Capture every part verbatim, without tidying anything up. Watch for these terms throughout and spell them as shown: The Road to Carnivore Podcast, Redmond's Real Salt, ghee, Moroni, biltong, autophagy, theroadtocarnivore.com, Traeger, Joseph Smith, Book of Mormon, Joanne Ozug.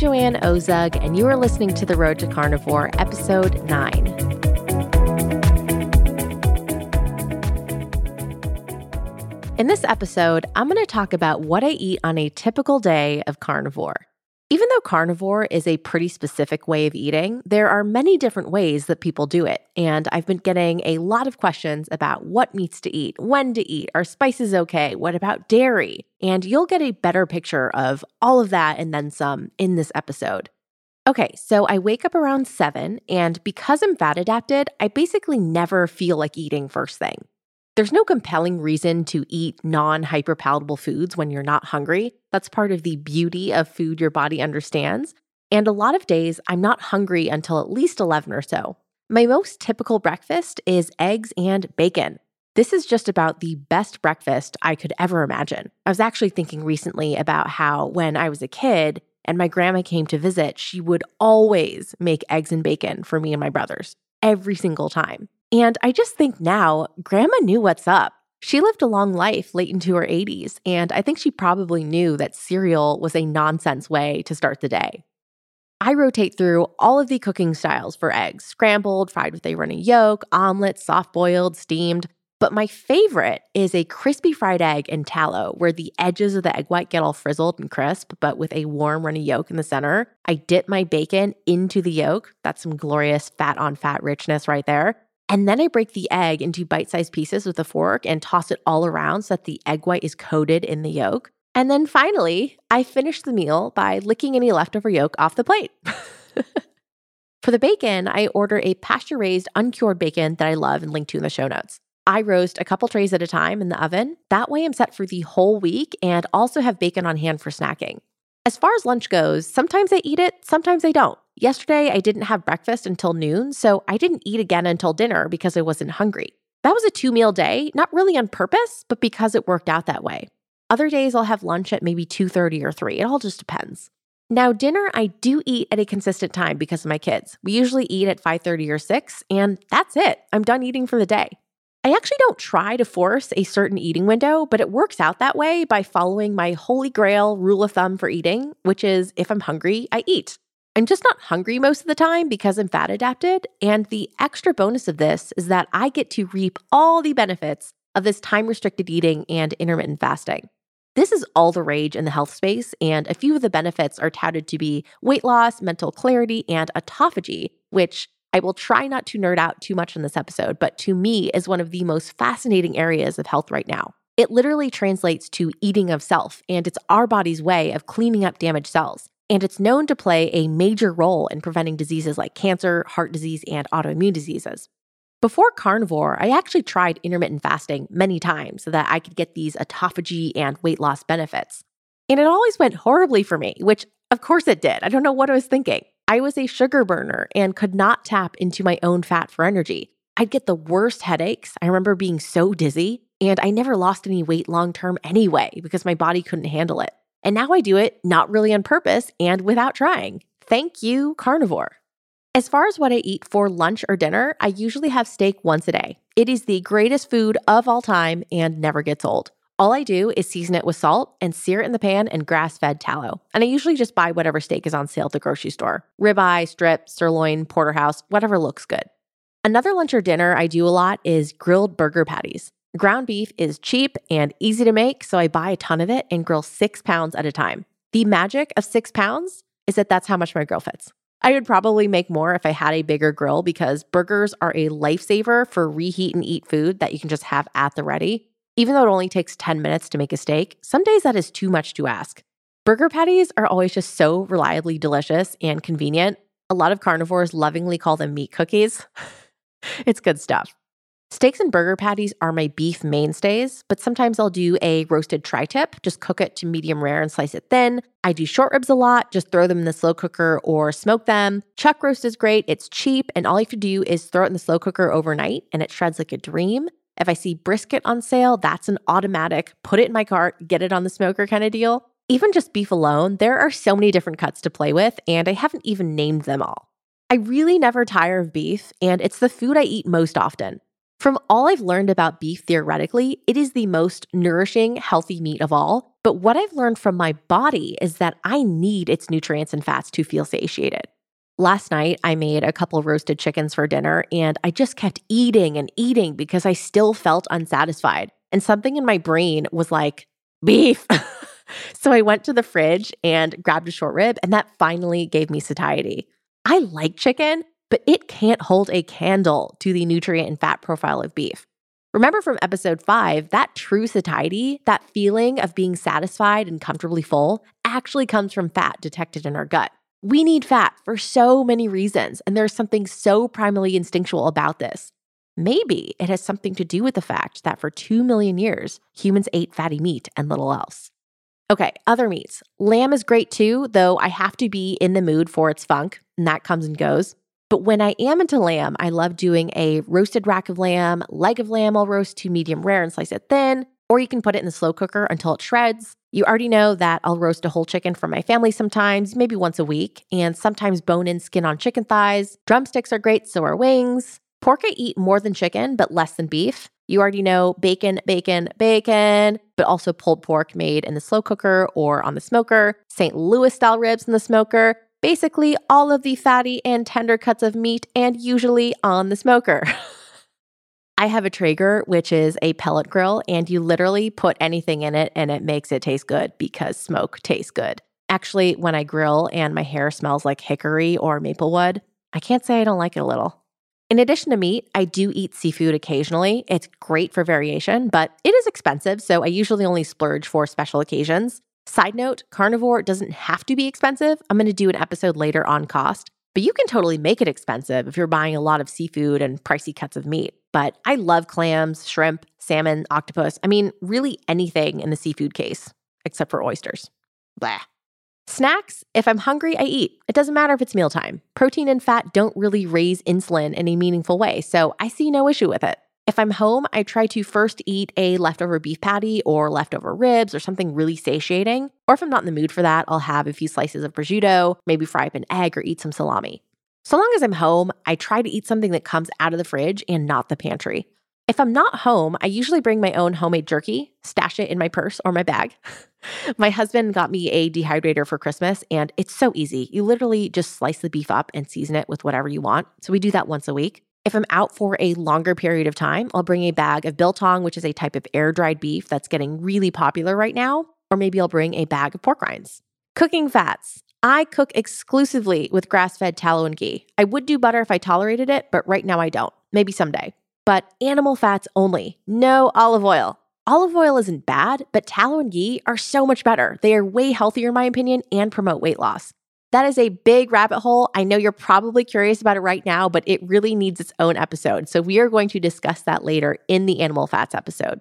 Joanne Ozug, and you are listening to The Road to Carnivore, Episode nine. In this episode, I'm going to talk about what I eat on a typical day of carnivore. Even though carnivore is a pretty specific way of eating, there are many different ways that people do it, and I've been getting a lot of questions about what meats to eat, when to eat, are spices okay, what about dairy? And you'll get a better picture of all of that and then some in this episode. Okay, so I wake up around seven, and because I'm fat adapted, I basically never feel like eating first thing. There's no compelling reason to eat non-hyperpalatable foods when you're not hungry. That's part of the beauty of food your body understands. And a lot of days, I'm not hungry until at least eleven or so. My most typical breakfast is eggs and bacon. This is just about the best breakfast I could ever imagine. I was actually thinking recently about how when I was a kid and my grandma came to visit, she would always make eggs and bacon for me and my brothers, every single time. And I just think now, Grandma knew what's up. She lived a long life late into her eighties, and I think she probably knew that cereal was a nonsense way to start the day. I rotate through all of the cooking styles for eggs: scrambled, fried with a runny yolk, omelet, soft-boiled, steamed. But my favorite is a crispy fried egg and tallow, where the edges of the egg white get all frizzled and crisp, but with a warm runny yolk in the center. I dip my bacon into the yolk. That's some glorious fat-on-fat richness right there. And then I break the egg into bite-sized pieces with a fork and toss it all around so that the egg white is coated in the yolk. And then finally, I finish the meal by licking any leftover yolk off the plate. For the bacon, I order a pasture-raised, uncured bacon that I love and link to in the show notes. I roast a couple trays at a time in the oven. That way I'm set for the whole week and also have bacon on hand for snacking. As far as lunch goes, sometimes I eat it, sometimes I don't. Yesterday, I didn't have breakfast until noon, so I didn't eat again until dinner because I wasn't hungry. That was a two-meal day, not really on purpose, but because it worked out that way. Other days, I'll have lunch at maybe two thirty or three. It all just depends. Now, dinner, I do eat at a consistent time because of my kids. We usually eat at five thirty or six, and that's it. I'm done eating for the day. I actually don't try to force a certain eating window, but it works out that way by following my holy grail rule of thumb for eating, which is if I'm hungry, I eat. I'm just not hungry most of the time because I'm fat adapted, and the extra bonus of this is that I get to reap all the benefits of this time-restricted eating and intermittent fasting. This is all the rage in the health space, and a few of the benefits are touted to be weight loss, mental clarity, and autophagy, which I will try not to nerd out too much in this episode, but to me is one of the most fascinating areas of health right now. It literally translates to eating of self, and it's our body's way of cleaning up damaged cells. And it's known to play a major role in preventing diseases like cancer, heart disease, and autoimmune diseases. Before carnivore, I actually tried intermittent fasting many times so that I could get these autophagy and weight loss benefits. And it always went horribly for me, which of course it did. I don't know what I was thinking. I was a sugar burner and could not tap into my own fat for energy. I'd get the worst headaches. I remember being so dizzy, and I never lost any weight long-term anyway because my body couldn't handle it. And now I do it not really on purpose and without trying. Thank you, carnivore. As far as what I eat for lunch or dinner, I usually have steak once a day. It is the greatest food of all time and never gets old. All I do is season it with salt and sear it in the pan and grass-fed tallow. And I usually just buy whatever steak is on sale at the grocery store. Ribeye, strip, sirloin, porterhouse, whatever looks good. Another lunch or dinner I do a lot is grilled burger patties. Ground beef is cheap and easy to make, so I buy a ton of it and grill six pounds at a time. The magic of six pounds is that that's how much my grill fits. I would probably make more if I had a bigger grill because burgers are a lifesaver for reheat and eat food that you can just have at the ready. Even though it only takes ten minutes to make a steak, some days that is too much to ask. Burger patties are always just so reliably delicious and convenient. A lot of carnivores lovingly call them meat cookies. It's good stuff. Steaks and burger patties are my beef mainstays, but sometimes I'll do a roasted tri-tip, just cook it to medium rare and slice it thin. I do short ribs a lot, just throw them in the slow cooker or smoke them. Chuck roast is great, it's cheap, and all you have to do is throw it in the slow cooker overnight and it shreds like a dream. If I see brisket on sale, that's an automatic, put it in my cart, get it on the smoker kind of deal. Even just beef alone, there are so many different cuts to play with, and I haven't even named them all. I really never tire of beef, and it's the food I eat most often. From all I've learned about beef theoretically, it is the most nourishing, healthy meat of all. But what I've learned from my body is that I need its nutrients and fats to feel satiated. Last night, I made a couple roasted chickens for dinner, and I just kept eating and eating because I still felt unsatisfied. And something in my brain was like, beef. So I went to the fridge and grabbed a short rib, and that finally gave me satiety. I like chicken, but it can't hold a candle to the nutrient and fat profile of beef. Remember from episode five, that true satiety, that feeling of being satisfied and comfortably full, actually comes from fat detected in our gut. We need fat for so many reasons, and there's something so primarily instinctual about this. Maybe it has something to do with the fact that for two million years, humans ate fatty meat and little else. Okay, other meats. Lamb is great too, though I have to be in the mood for its funk, and that comes and goes. But when I am into lamb, I love doing a roasted rack of lamb, leg of lamb I'll roast to medium rare and slice it thin, or you can put it in the slow cooker until it shreds. You already know that I'll roast a whole chicken for my family sometimes, maybe once a week, and sometimes bone-in skin on chicken thighs. Drumsticks are great, so are wings. Pork I eat more than chicken, but less than beef. You already know bacon, bacon, bacon, but also pulled pork made in the slow cooker or on the smoker, Saint Louis-style ribs in the smoker, basically all of the fatty and tender cuts of meat and usually on the smoker. I have a Traeger, which is a pellet grill, and you literally put anything in it and it makes it taste good because smoke tastes good. Actually, when I grill and my hair smells like hickory or maple wood, I can't say I don't like it a little. In addition to meat, I do eat seafood occasionally. It's great for variation, but it is expensive, so I usually only splurge for special occasions. Side note, carnivore doesn't have to be expensive. I'm going to do an episode later on cost, but you can totally make it expensive if you're buying a lot of seafood and pricey cuts of meat. But I love clams, shrimp, salmon, octopus. I mean, really anything in the seafood case, except for oysters. Blah. Snacks, if I'm hungry, I eat. It doesn't matter if it's mealtime. Protein and fat don't really raise insulin in a meaningful way, so I see no issue with it. If I'm home, I try to first eat a leftover beef patty or leftover ribs or something really satiating. Or if I'm not in the mood for that, I'll have a few slices of prosciutto, maybe fry up an egg or eat some salami. So long as I'm home, I try to eat something that comes out of the fridge and not the pantry. If I'm not home, I usually bring my own homemade jerky, stash it in my purse or my bag. My husband got me a dehydrator for Christmas, and it's so easy. You literally just slice the beef up and season it with whatever you want. So we do that once a week. If I'm out for a longer period of time, I'll bring a bag of biltong, which is a type of air-dried beef that's getting really popular right now, or maybe I'll bring a bag of pork rinds. Cooking fats. I cook exclusively with grass-fed tallow and ghee. I would do butter if I tolerated it, but right now I don't. Maybe someday. But animal fats only. No olive oil. Olive oil isn't bad, but tallow and ghee are so much better. They are way healthier in my opinion and promote weight loss. That is a big rabbit hole. I know you're probably curious about it right now, but it really needs its own episode. So we are going to discuss that later in the animal fats episode.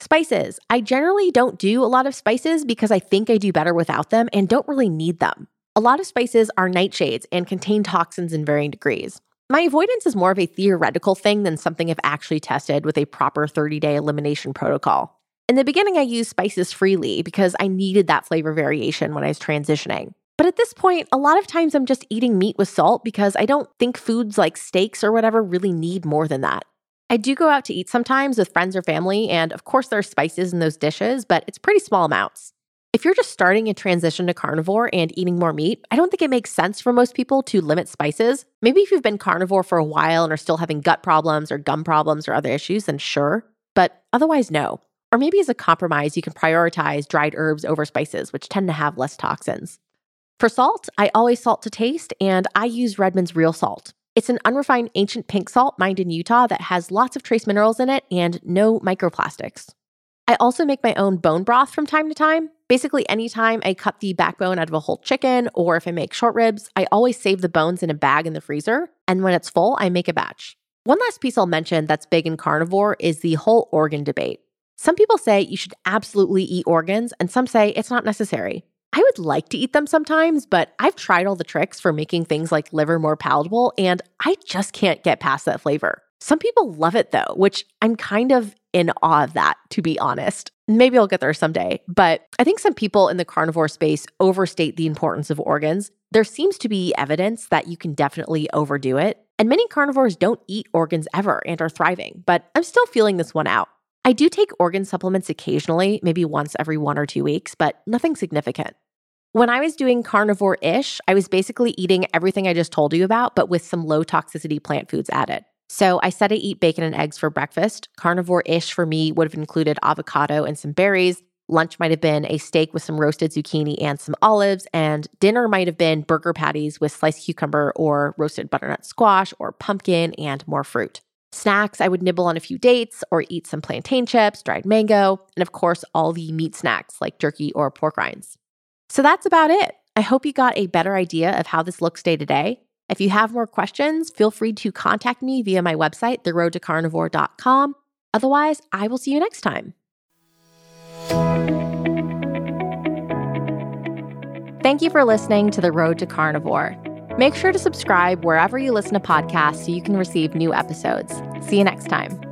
Spices. I generally don't do a lot of spices because I think I do better without them and don't really need them. A lot of spices are nightshades and contain toxins in varying degrees. My avoidance is more of a theoretical thing than something I've actually tested with a proper thirty-day elimination protocol. In the beginning, I used spices freely because I needed that flavor variation when I was transitioning. But at this point, a lot of times I'm just eating meat with salt because I don't think foods like steaks or whatever really need more than that. I do go out to eat sometimes with friends or family, and of course there are spices in those dishes, but it's pretty small amounts. If you're just starting a transition to carnivore and eating more meat, I don't think it makes sense for most people to limit spices. Maybe if you've been carnivore for a while and are still having gut problems or gum problems or other issues, then sure. But otherwise, no. Or maybe as a compromise, you can prioritize dried herbs over spices, which tend to have less toxins. For salt, I always salt to taste, and I use Redmond's Real Salt. It's an unrefined ancient pink salt mined in Utah that has lots of trace minerals in it and no microplastics. I also make my own bone broth from time to time. Basically, anytime I cut the backbone out of a whole chicken or if I make short ribs, I always save the bones in a bag in the freezer, and when it's full, I make a batch. One last piece I'll mention that's big in carnivore is the whole organ debate. Some people say you should absolutely eat organs, and some say it's not necessary. I would like to eat them sometimes, but I've tried all the tricks for making things like liver more palatable, and I just can't get past that flavor. Some people love it though, which I'm kind of in awe of that, to be honest. Maybe I'll get there someday, but I think some people in the carnivore space overstate the importance of organs. There seems to be evidence that you can definitely overdo it. And many carnivores don't eat organs ever and are thriving, but I'm still feeling this one out. I do take organ supplements occasionally, maybe once every one or two weeks, but nothing significant. When I was doing carnivore-ish, I was basically eating everything I just told you about, but with some low-toxicity plant foods added. So I said I eat bacon and eggs for breakfast. Carnivore-ish for me would have included avocado and some berries. Lunch might have been a steak with some roasted zucchini and some olives, and dinner might have been burger patties with sliced cucumber or roasted butternut squash or pumpkin and more fruit. Snacks, I would nibble on a few dates or eat some plantain chips, dried mango, and of course, all the meat snacks like jerky or pork rinds. So that's about it. I hope you got a better idea of how this looks day to day. If you have more questions, feel free to contact me via my website, the road to carnivore dot com. Otherwise, I will see you next time. Thank you for listening to The Road to Carnivore. Make sure to subscribe wherever you listen to podcasts so you can receive new episodes. See you next time.